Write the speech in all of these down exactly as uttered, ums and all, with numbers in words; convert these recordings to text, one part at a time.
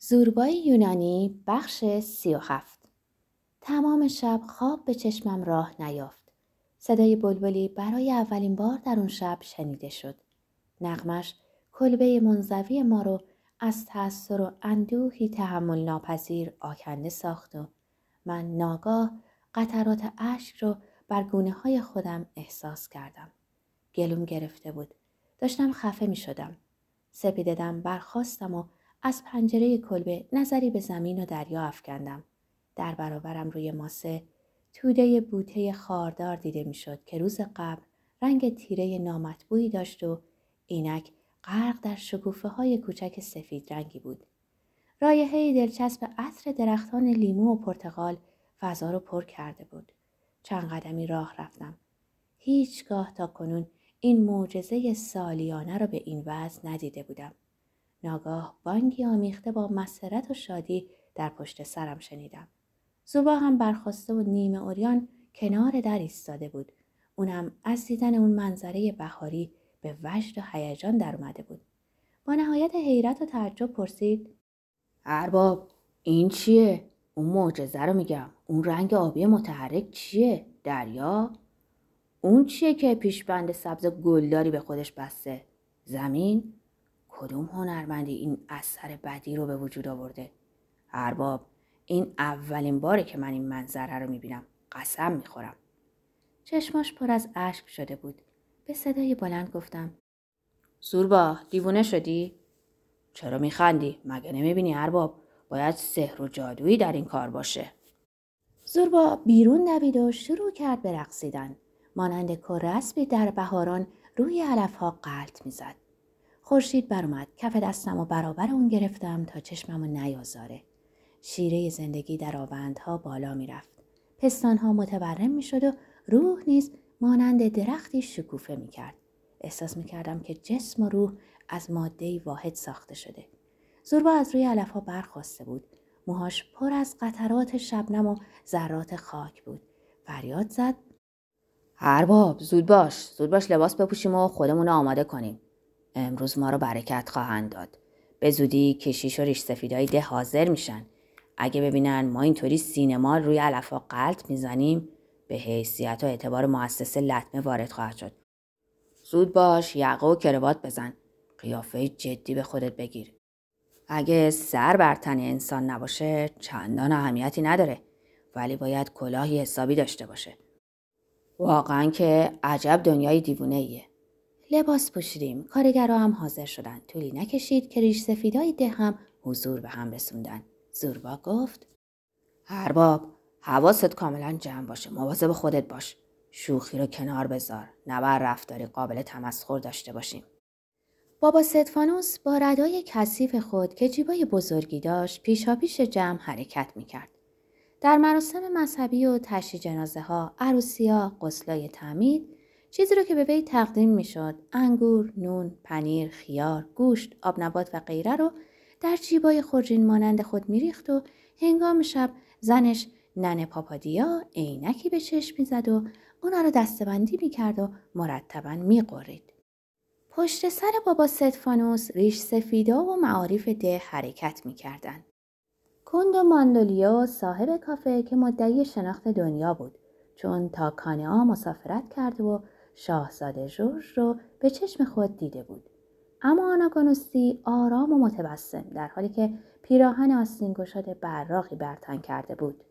زوربای یونانی بخش سی و هفت. تمام شب خواب به چشمم راه نیافت. صدای بلبلی برای اولین بار در اون شب شنیده شد. نغمش کلبه منزوی ما رو از تأثیر و اندوهی تحمل ناپذیر آکنده ساخت و من ناگاه قطرات اشک رو بر گونه‌های خودم احساس کردم. گلوم گرفته بود. داشتم خفه می شدم. سپیده دم برخاستم و از پنجره کلبه نظری به زمین و دریا افکندم. در برابرم روی ماسه توده بوته خاردار دیده می شد که روز قبل رنگ تیره نامطبوعی داشت و اینک غرق در شکوفه های کوچک سفید رنگی بود. رایحه دلچسب عطر درختان لیمو و پرتقال فضا رو پر کرده بود. چند قدمی راه رفتم. هیچگاه تا کنون این معجزه سالیانه را به این وضع ندیده بودم. ناگاه بانگی آمیخته با مسرت و شادی در پشت سرم شنیدم. زوربا هم برخاسته و نیمه عریان کنار در ایستاده بود. اونم از دیدن اون منظره بهاری به وجد و هیجان در اومده بود. با نهایت حیرت و تعجب پرسید: ارباب، این چیه؟ اون معجزه رو میگم. اون رنگ آبی متحرک چیه؟ دریا؟ اون چیه که پیشبند سبز گلداری به خودش بسته؟ زمین؟ کدوم هنرمندی این اثر بدی رو به وجود آورده؟ ارباب، این اولین باره که من این منظره رو میبینم. قسم میخورم. چشماش پر از اشک شده بود. به صدای بلند گفتم: زوربا، دیوونه شدی؟ چرا میخندی؟ مگه نمیبینی ارباب؟ باید سحر و جادویی در این کار باشه. زوربا بیرون دوید و شروع کرد به رقصیدن. مانند کرسبی در بهاران روی علفها غلت میزد. خورشید برآمد. کف دستم و برابر اون گرفتم تا چشمم نیازاره. شیره زندگی در آوندها بالا میرفت. پستانها متورم میشد و روح نیز مانند درختی شکوفه میکرد. احساس میکردم که جسم و روح از مادهی واحد ساخته شده. زوربا از روی علفها برخاسته بود. موهاش پر از قطرات شبنم و ذرات خاک بود. فریاد زد: ارباب، زود باش، زود باش لباس بپوشیم و خودمون آماده کنیم. امروز ما رو برکت خواهند داد. به زودی کشیش و ریش سفیدای ده حاضر میشن. اگه ببینن ما اینطوری سینما روی علفها غلت میزنیم، به حیثیت و اعتبار مؤسسه لطمه وارد خواهد شد. زود باش، یقه و کراوات بزن. قیافه جدی به خودت بگیر. اگه سر بر تن انسان نباشه چندان اهمیتی نداره، ولی باید کلاهی حسابی داشته باشه. واقعا که عجب دنیای دیوونه‌ایه. لباس پوشیدیم. کارگرها هم حاضر شدن. طولی نکشید که ریش سفیدای ده هم حضور به هم رسوندن. زوربا گفت: ارباب، حواست کاملا جمع باشه. مواظب خودت باش. شوخی رو کنار بذار. نباید رفتاری قابل تمسخر داشته باشیم. بابا صدفانوس با ردای کثیف خود که جیبای بزرگی داشت پیشاپیش جمع حرکت میکرد. در مراسم مذهبی و تشییع جنازه ها، عروسی ها، غسلای تعمید، چیزی رو که به وی تقدیم میشد، انگور، نون، پنیر، خیار، گوشت، آب نبات و غیره رو در جیبای خورجین مانند خود میریخت و هنگام شب زنش ننه پاپادیا عینکی به چشم میزد و اونا رو دستبندی میکرد و مرتباً میقرید. پشت سر بابا صدفانوس ریش سفیدا و معارف ده حرکت میکردند. کندو ماندولیو صاحب کافه که مدعی شناخت دنیا بود، چون تا کانیا مسافرت کرده و شاهزاده ژورژ رو به چشم خود دیده بود. اما آناگونوسی آرام و متبسم در حالی که پیراهن آستین گشاد براقی بر تن کرده بود.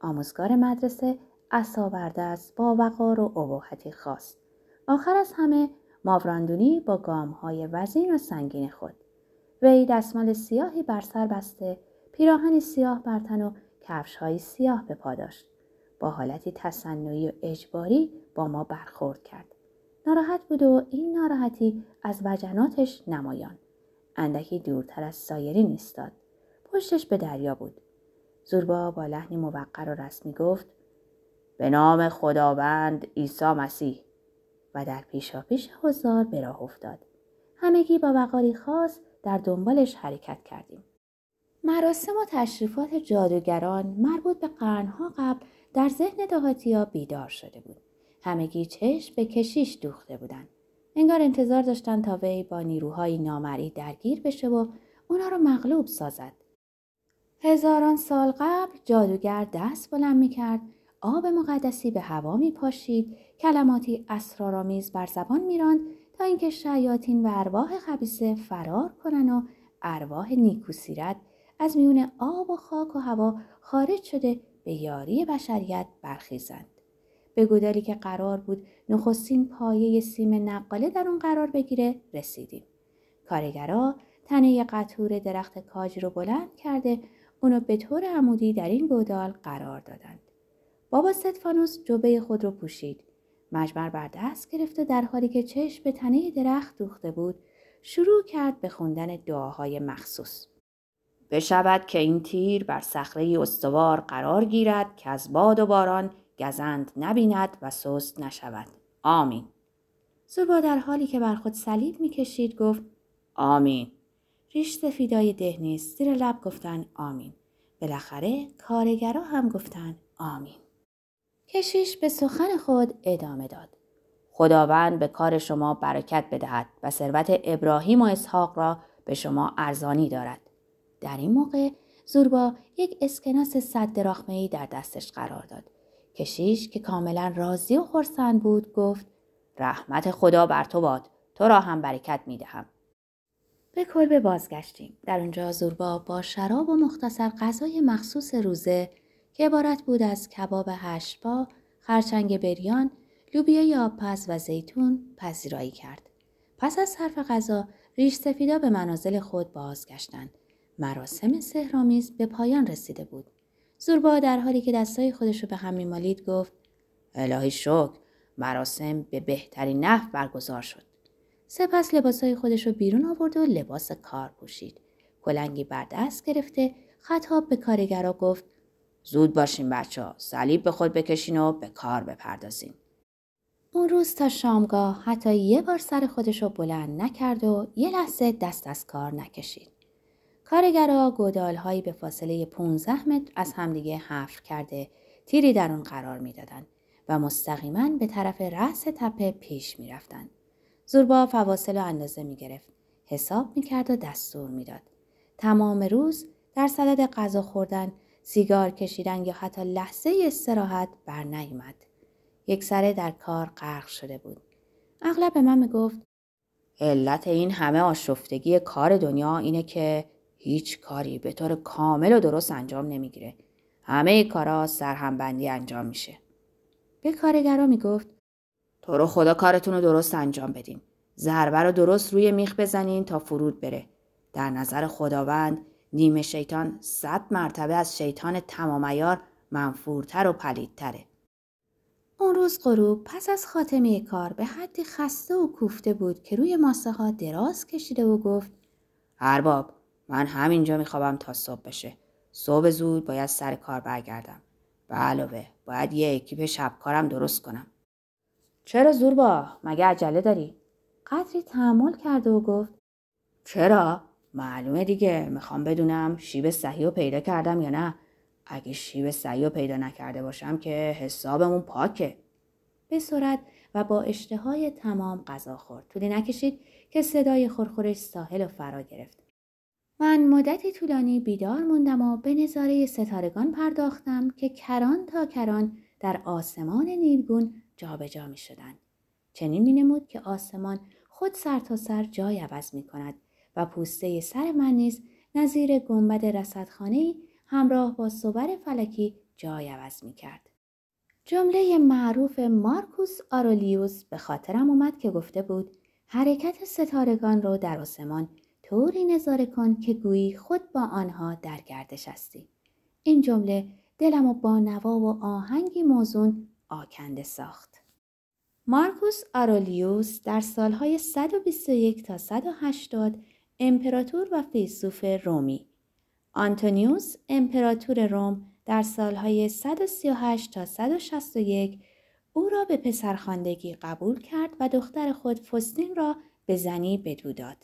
آموزگار مدرسه عصاورده است با وقار و اباحتی خاص. آخر از همه ماوراندونی با گام‌های وزین و سنگین خود. وی دستمال سیاهی بر سر بسته، پیراهن سیاه بر تن و کفش‌های سیاه به پا داشت. با حالتی تصنعی و اجباری با ما برخورد کرد. ناراحت بود و این ناراحتی از وجناتش نمایان. اندکی دورتر از سایرین ایستاد. پشتش به دریا بود. زوربا با لحنی موقر و رسمی گفت: به نام خداوند عیسی مسیح، و در پیشاپیش هزار به راه افتاد. همگی با وقاری خاص در دنبالش حرکت کردیم. مراسم و تشریفات جادوگران مربوط به قرنها قبل در ذهن دهاتی‌ها بیدار شده بود. همگی چشم به کشیش دوخته بودند. انگار انتظار داشتند تا وی با نیروهای نامرئی درگیر بشه و اونا رو مغلوب سازد. هزاران سال قبل جادوگر دست بلند می کرد، آب مقدسی به هوا می پاشید، کلماتی اسرارآمیز بر زبان می راند تا اینکه شیاطین و ارواح خبیثه فرار کنن و ارواح نیکوسیرت از میون آب و خاک و هوا خارج شده به یاری بشریت برخیزند. به گودالی که قرار بود نخستین پایه سیم نقاله در اون قرار بگیره رسیدیم. کارگرها تنه قطور درخت کاج رو بلند کرده اونو به طور عمودی در این گودال قرار دادند. بابا استفانوس جبه خود رو پوشید. مجمر بر دست گرفت و در حالی که چشم به تنه درخت دوخته بود شروع کرد به خوندن دعاهای مخصوص. بشود که این تیر بر صخره استوار قرار گیرد که از باد و باران گزند نبیند و سست نشود. آمین. زوربا در حالی که بر خود صلیب می‌کشید گفت آمین. ریش سفیدای ده نیز زیر لب گفتن آمین. بالاخره کارگرها هم گفتن آمین. کشیش به سخن خود ادامه داد. خداوند به کار شما برکت بدهد و ثروت ابراهیم و اسحاق را به شما ارزانی دارد. در این موقع زوربا یک اسکناس صد دراخمه‌ای در دستش قرار داد. کشیش که کاملا راضی و خرسند بود گفت رحمت خدا بر تو باد، تو را هم برکت می دهم. به کلبه بازگشتیم. در اونجا زوربا با شراب و مختصر غذای مخصوص روزه که عبارت بود از کباب هشت پا، خرچنگ بریان، لوبیای آبپز و زیتون پذیرایی کرد. پس از صرف غذا ریش سفیدا به منازل خود بازگشتند. مراسم سحرآمیز به پایان رسیده بود. زوربا در حالی که دستای خودش رو به هم میمالید گفت الهی شکر، مراسم به بهترین نحو برگزار شد. سپس لباسای خودش رو بیرون آورد و لباس کار پوشید. کلنگی بر دست گرفته خطاب به کارگرها گفت زود باشین بچه‌ها، صلیب به خود بکشین و به کار بپردازین. اون روز تا شامگاه حتی یه بار سر خودش رو بلند نکرد و یه لحظه دست از کار نکشید. کارگرها گودال‌هایی به فاصله پانزده متر از همدیگه حفر کرده تیری در اون قرار می‌دادند و مستقیماً به طرف رأس تپه پیش می‌رفتند. زوربا فواصل و اندازه می‌گرفت، حساب می‌کرد و دستور می‌داد. تمام روز در صدد غذا خوردن، سیگار کشیدن یا حتی لحظه استراحت بر نیامد. یک سره در کار غرق شده بود. اغلب به من می‌گفت علت این همه آشفتگی کار دنیا اینه که هیچ کاری به طور کامل و درست انجام نمیگیره. همه کارا سرهمبندی انجام میشه. به کارگرا میگفت تو رو خدا کارتون رو درست انجام بدین. ضربه رو درست روی میخ بزنین تا فرود بره. در نظر خداوند نیمه شیطان صد مرتبه از شیطان تمام عیار منفورتر و پلیدتره. اون روز غروب پس از خاتمه کار به حدی خسته و کوفته بود که روی ماسه ها دراز کشیده و گفت ارباب، من همینجا میخوابم تا صبح بشه. صبح زود باید سر کار برگردم. به علاوه باید یه اکیپ شبکارم درست کنم. چرا زوربا؟ مگه عجله داری؟ قدری تحمل کرد و گفت چرا؟ معلومه دیگه. میخوام بدونم شیب صحیح رو پیدا کردم یا نه. اگه شیب صحیح رو پیدا نکرده باشم که حسابمون پاکه. به سرعت و با اشتهای تمام غذا خورد. طولی نکشید که صدای خورخورش ساحل رو فرا گرفت. من مدتی طولانی بیدار موندم و به نظاره ستارگان پرداختم که کران تا کران در آسمان نیلگون جابجا می شدند. چنین می نمود که آسمان خود سر تا سر جای عوض می کند و پوسته سر من نیز نظیر گنبد رصدخانه‌ای همراه با صور فلکی جای عوض می کرد. جمله معروف مارکوس اورلیوس به خاطرم اومد که گفته بود حرکت ستارگان رو در آسمان طوری نظاره کن که گویی خود با آنها در گردش هستی. این جمله دلمو با نوا و آهنگی موزون آکنده ساخت. مارکوس اورلیوس در سالهای صد و بیست و یک تا صد و هشتاد امپراتور و فیلسوف رومی. آنتونیوس امپراتور روم در سالهای صد و سی و هشت تا صد و شصت و یک او را به پسرخواندگی قبول کرد و دختر خود فستین را به زنی بدو داد.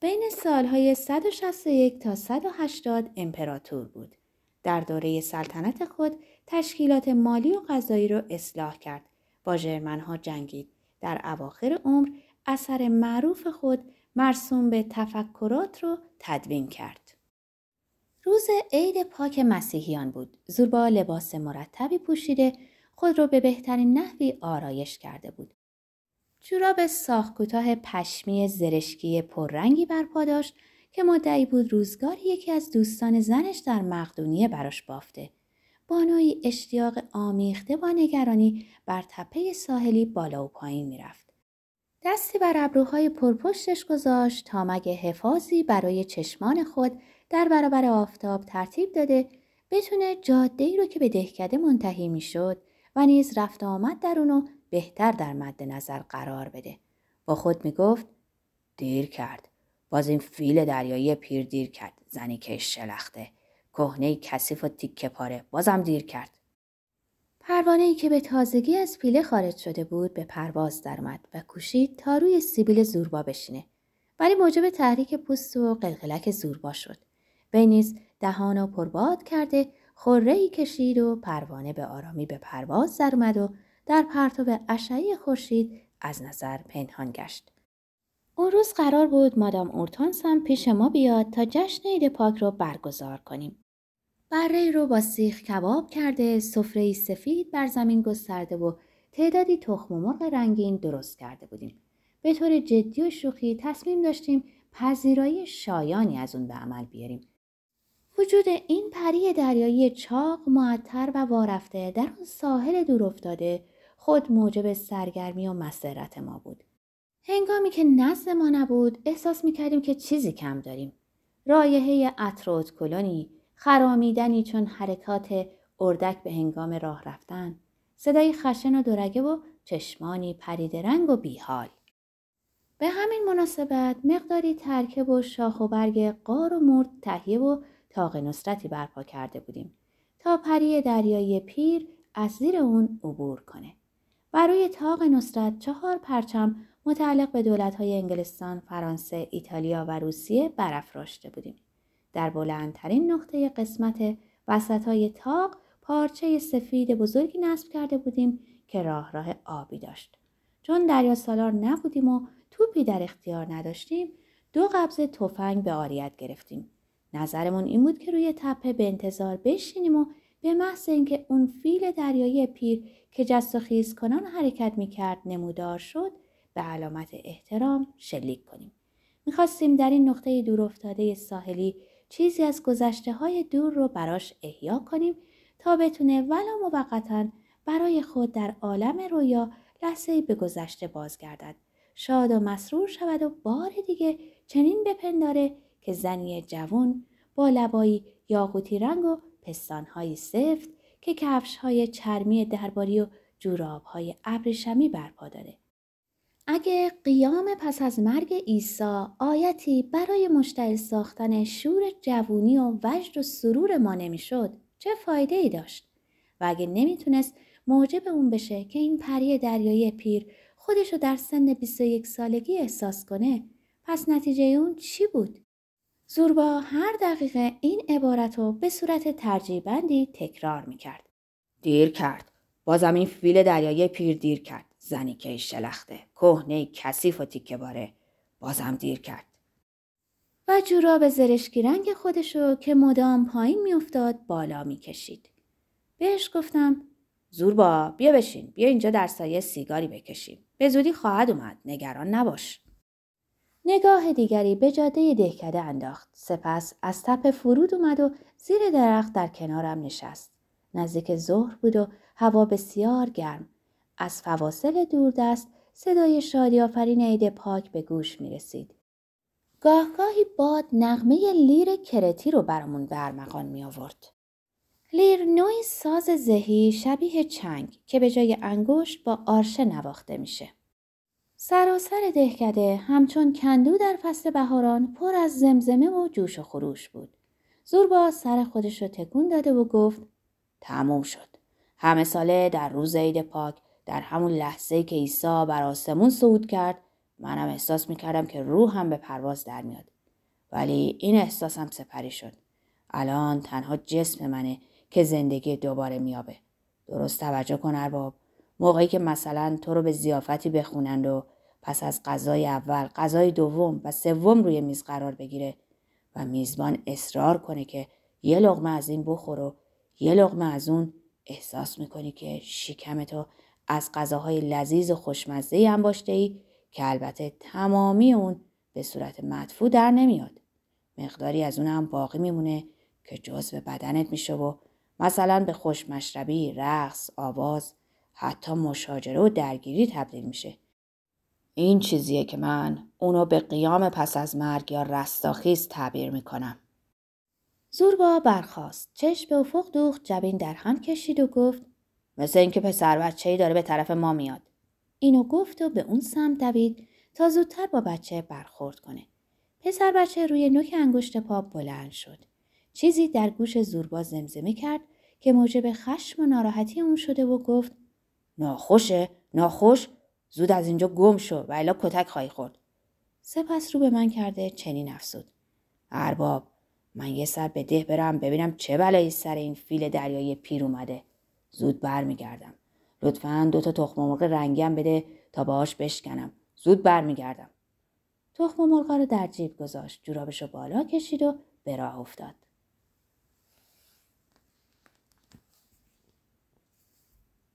بین سالهای صد و شصت و یک تا صد و هشتاد امپراتور بود. در دوره سلطنت خود تشکیلات مالی و قضایی را اصلاح کرد. با ژرمن‌ها جنگید. در اواخر عمر اثر معروف خود مرسوم به تفکرات را تدوین کرد. روز عید پاک مسیحیان بود. زوربا لباس مرتبی پوشیده خود را به بهترین نحوی آرایش کرده بود. جوراب ساق کوتاه پشمی زرشکی پررنگی بر پا داشت که مدعی بود روزگار یکی از دوستان زنش در مقدونیه براش بافته. بانوی اشتیاق آمیخته با نگرانی بر تپه ساحلی بالا و پایین میرفت. دستی بر ابروهای پرپشتش گذاشت تا مگ حفاظی برای چشمان خود در برابر آفتاب ترتیب داده بتونه جاده‌ای رو که به دهکده منتهی میشد و نیز رفت آمد در اونو بهتر در مد نظر قرار بده. با خود میگفت دیر کرد. باز این فیل دریایی پیر دیر کرد. زنی که شلخته. کهنه کثیف و تیکه پاره. بازم دیر کرد. پروانه‌ای که به تازگی از پیله خارج شده بود به پرواز درآمد و کوشید تا روی سیبیل زوربا بشینه. ولی موجب تحریک پوست و قلقلک زوربا شد. وی نیز دهانو پرباد کرده خره‌ای کشید و پروانه به آرامی به پرواز درآمد و در پرتو عشعی خورشید از نظر پنهان گشت. اون روز قرار بود مادام اورتانسم پیش ما بیاد تا جشن عید پاک رو برگزار کنیم. بره رو با سیخ کباب کرده، سفره سفید بر زمین گسترده و تعدادی تخم مرغ رنگین درست کرده بودیم. به طور جدی و شوخی تصمیم داشتیم پذیرایی شایانی از اون به عمل بیاریم. وجود این پری دریایی چاق، معطر و وارفته در اون ساحل دور افتاده خود موجب سرگرمی و مسرت ما بود. هنگامی که نزد ما نبود احساس می‌کردیم که چیزی کم داریم. رایحه عطر و کلونی، خرامیدنی چون حرکات اردک به هنگام راه رفتن، صدای خشن و درگه و چشمانی پریده رنگ و بیحال. به همین مناسبت مقداری ترکه و شاخ و برگ قار و مرد تهیه و طاق نصرتی برپا کرده بودیم تا پری دریایی پیر از زیر اون عبور کنه. برای طاق نصرت چهار پرچم متعلق به دولت‌های انگلستان، فرانسه، ایتالیا و روسیه برافراشته بودیم. در بلندترین نقطه قسمت وسط‌های طاق پارچه سفید بزرگی نصب کرده بودیم که راه راه آبی داشت. چون دریا سالار نبودیم و توپی در اختیار نداشتیم، دو قبض تفنگ به عاریت گرفتیم. نظرمون این بود که روی تپه به انتظار بشینیم و به محض اینکه اون فیل دریایی پیر که جست و خیز کنان حرکت می‌کرد نمودار شد، به علامت احترام شلیک کنیم. می‌خواستیم در این نقطه دورافتاده ساحلی چیزی از گذشته‌های دور رو براش احیا کنیم تا بتونه ولا موقتاً برای خود در عالم رویا لحظه‌ای به گذشته بازگردد، شاد و مسرور شود و بار دیگه چنین بپنداره که زنی جوان با لبایی یاقوتی رنگ و پستان‌های سفت که کفش‌های چرمی درباری و جوراب‌های ابریشمی برپا داره. اگه قیام پس از مرگ عیسی آیتی برای مشتعل ساختن شور جوانی و وجد و سرور ما نمی‌شد، چه فایده‌ای داشت؟ و اگه نمی‌تونست موجب اون بشه که این پری دریایی پیر خودشو در سن بیست و یک سالگی احساس کنه، پس نتیجه اون چی بود؟ زوربا هر دقیقه این عبارت رو به صورت ترجیبندی تکرار میکرد. دیر کرد. بازم این فیل دریایی پیر دیر کرد. زنی که شلخته. کهنه کثیف و تیکه باره. بازم دیر کرد. و جوراب زرشکی رنگ خودشو که مدام پایین میافتاد بالا میکشید. بهش گفتم زوربا بیا بشین. بیا اینجا در سایه سیگاری بکشیم. به زودی خواهد اومد. نگران نباش. نگاه دیگری به جاده دهکده انداخت. سپس از تپه فرود اومد و زیر درخت در کنارم نشست. نزدیک ظهر بود و هوا بسیار گرم. از فواصل دوردست صدای شادی آفرین عید پاک به گوش می رسید. گاه گاهی باد نغمه لیر کرتی رو برامون برمغان می آورد. لیر نوعی ساز زهی شبیه چنگ که به جای انگشت با آرشه نواخته میشه. سراسر دهکده همچون کندو در فصل بهاران پر از زمزمه و جوش و خروش بود. زوربا سر خودش رو تکون داده و گفت تموم شد. همه ساله در روز عید پاک در همون لحظه‌ای که عیسی بر آسمون صعود کرد منم احساس می‌کردم که روحم به پرواز در میاد. ولی این احساسم سپری شد. الان تنها جسم منه که زندگی دوباره میابه. درست توجه کن ارباب. موقعی که مثلا تو رو به ضیافتی بخونند و پس از غذای اول غذای دوم و سوم روی میز قرار بگیره و میزبان اصرار کنه که یه لقمه از این بخور و یه لقمه از اون، احساس میکنی که شکمتو از غذاهای لذیذ و خوشمزه‌ای انباشته‌ای که البته تمامی اون به صورت مدفوع در نمیاد. مقداری از اون هم باقی میمونه که جزء بدنت میشه و مثلا به خوشمشربی، رقص، آواز، حتی مشاجره و درگیری تبدیل میشه. این چیزیه که من اونو به قیام پس از مرگ یا رستاخیز تعبیر میکنم. زوربا برخاست، چشم به افق دوخت، جبین در هم کشید و گفت مثل این که پسر بچه‌ای داره به طرف ما میاد. اینو گفت و به اون سمت دوید تا زودتر با بچه برخورد کنه. پسر بچه روی نوک انگشت پا بلند شد. چیزی در گوش زوربا زمزمه کرد که موجب خشم و ناراحتی اون شده و گفت ناخوشه، ناخوش، زود از اینجا گم شو و الا کتک خواهی خورد. سپس رو به من کرده چنین افسود. ارباب، من یه سر به ده برم ببینم چه بلایی سر این فیل دریایی پیر اومده. زود بر میگردم. لطفاً دوتا تخم مرغ رنگم بده تا باهاش بشکنم. زود بر میگردم. تخم مرغا رو در جیب گذاشت، جورابشو بالا کشید و به راه افتاد.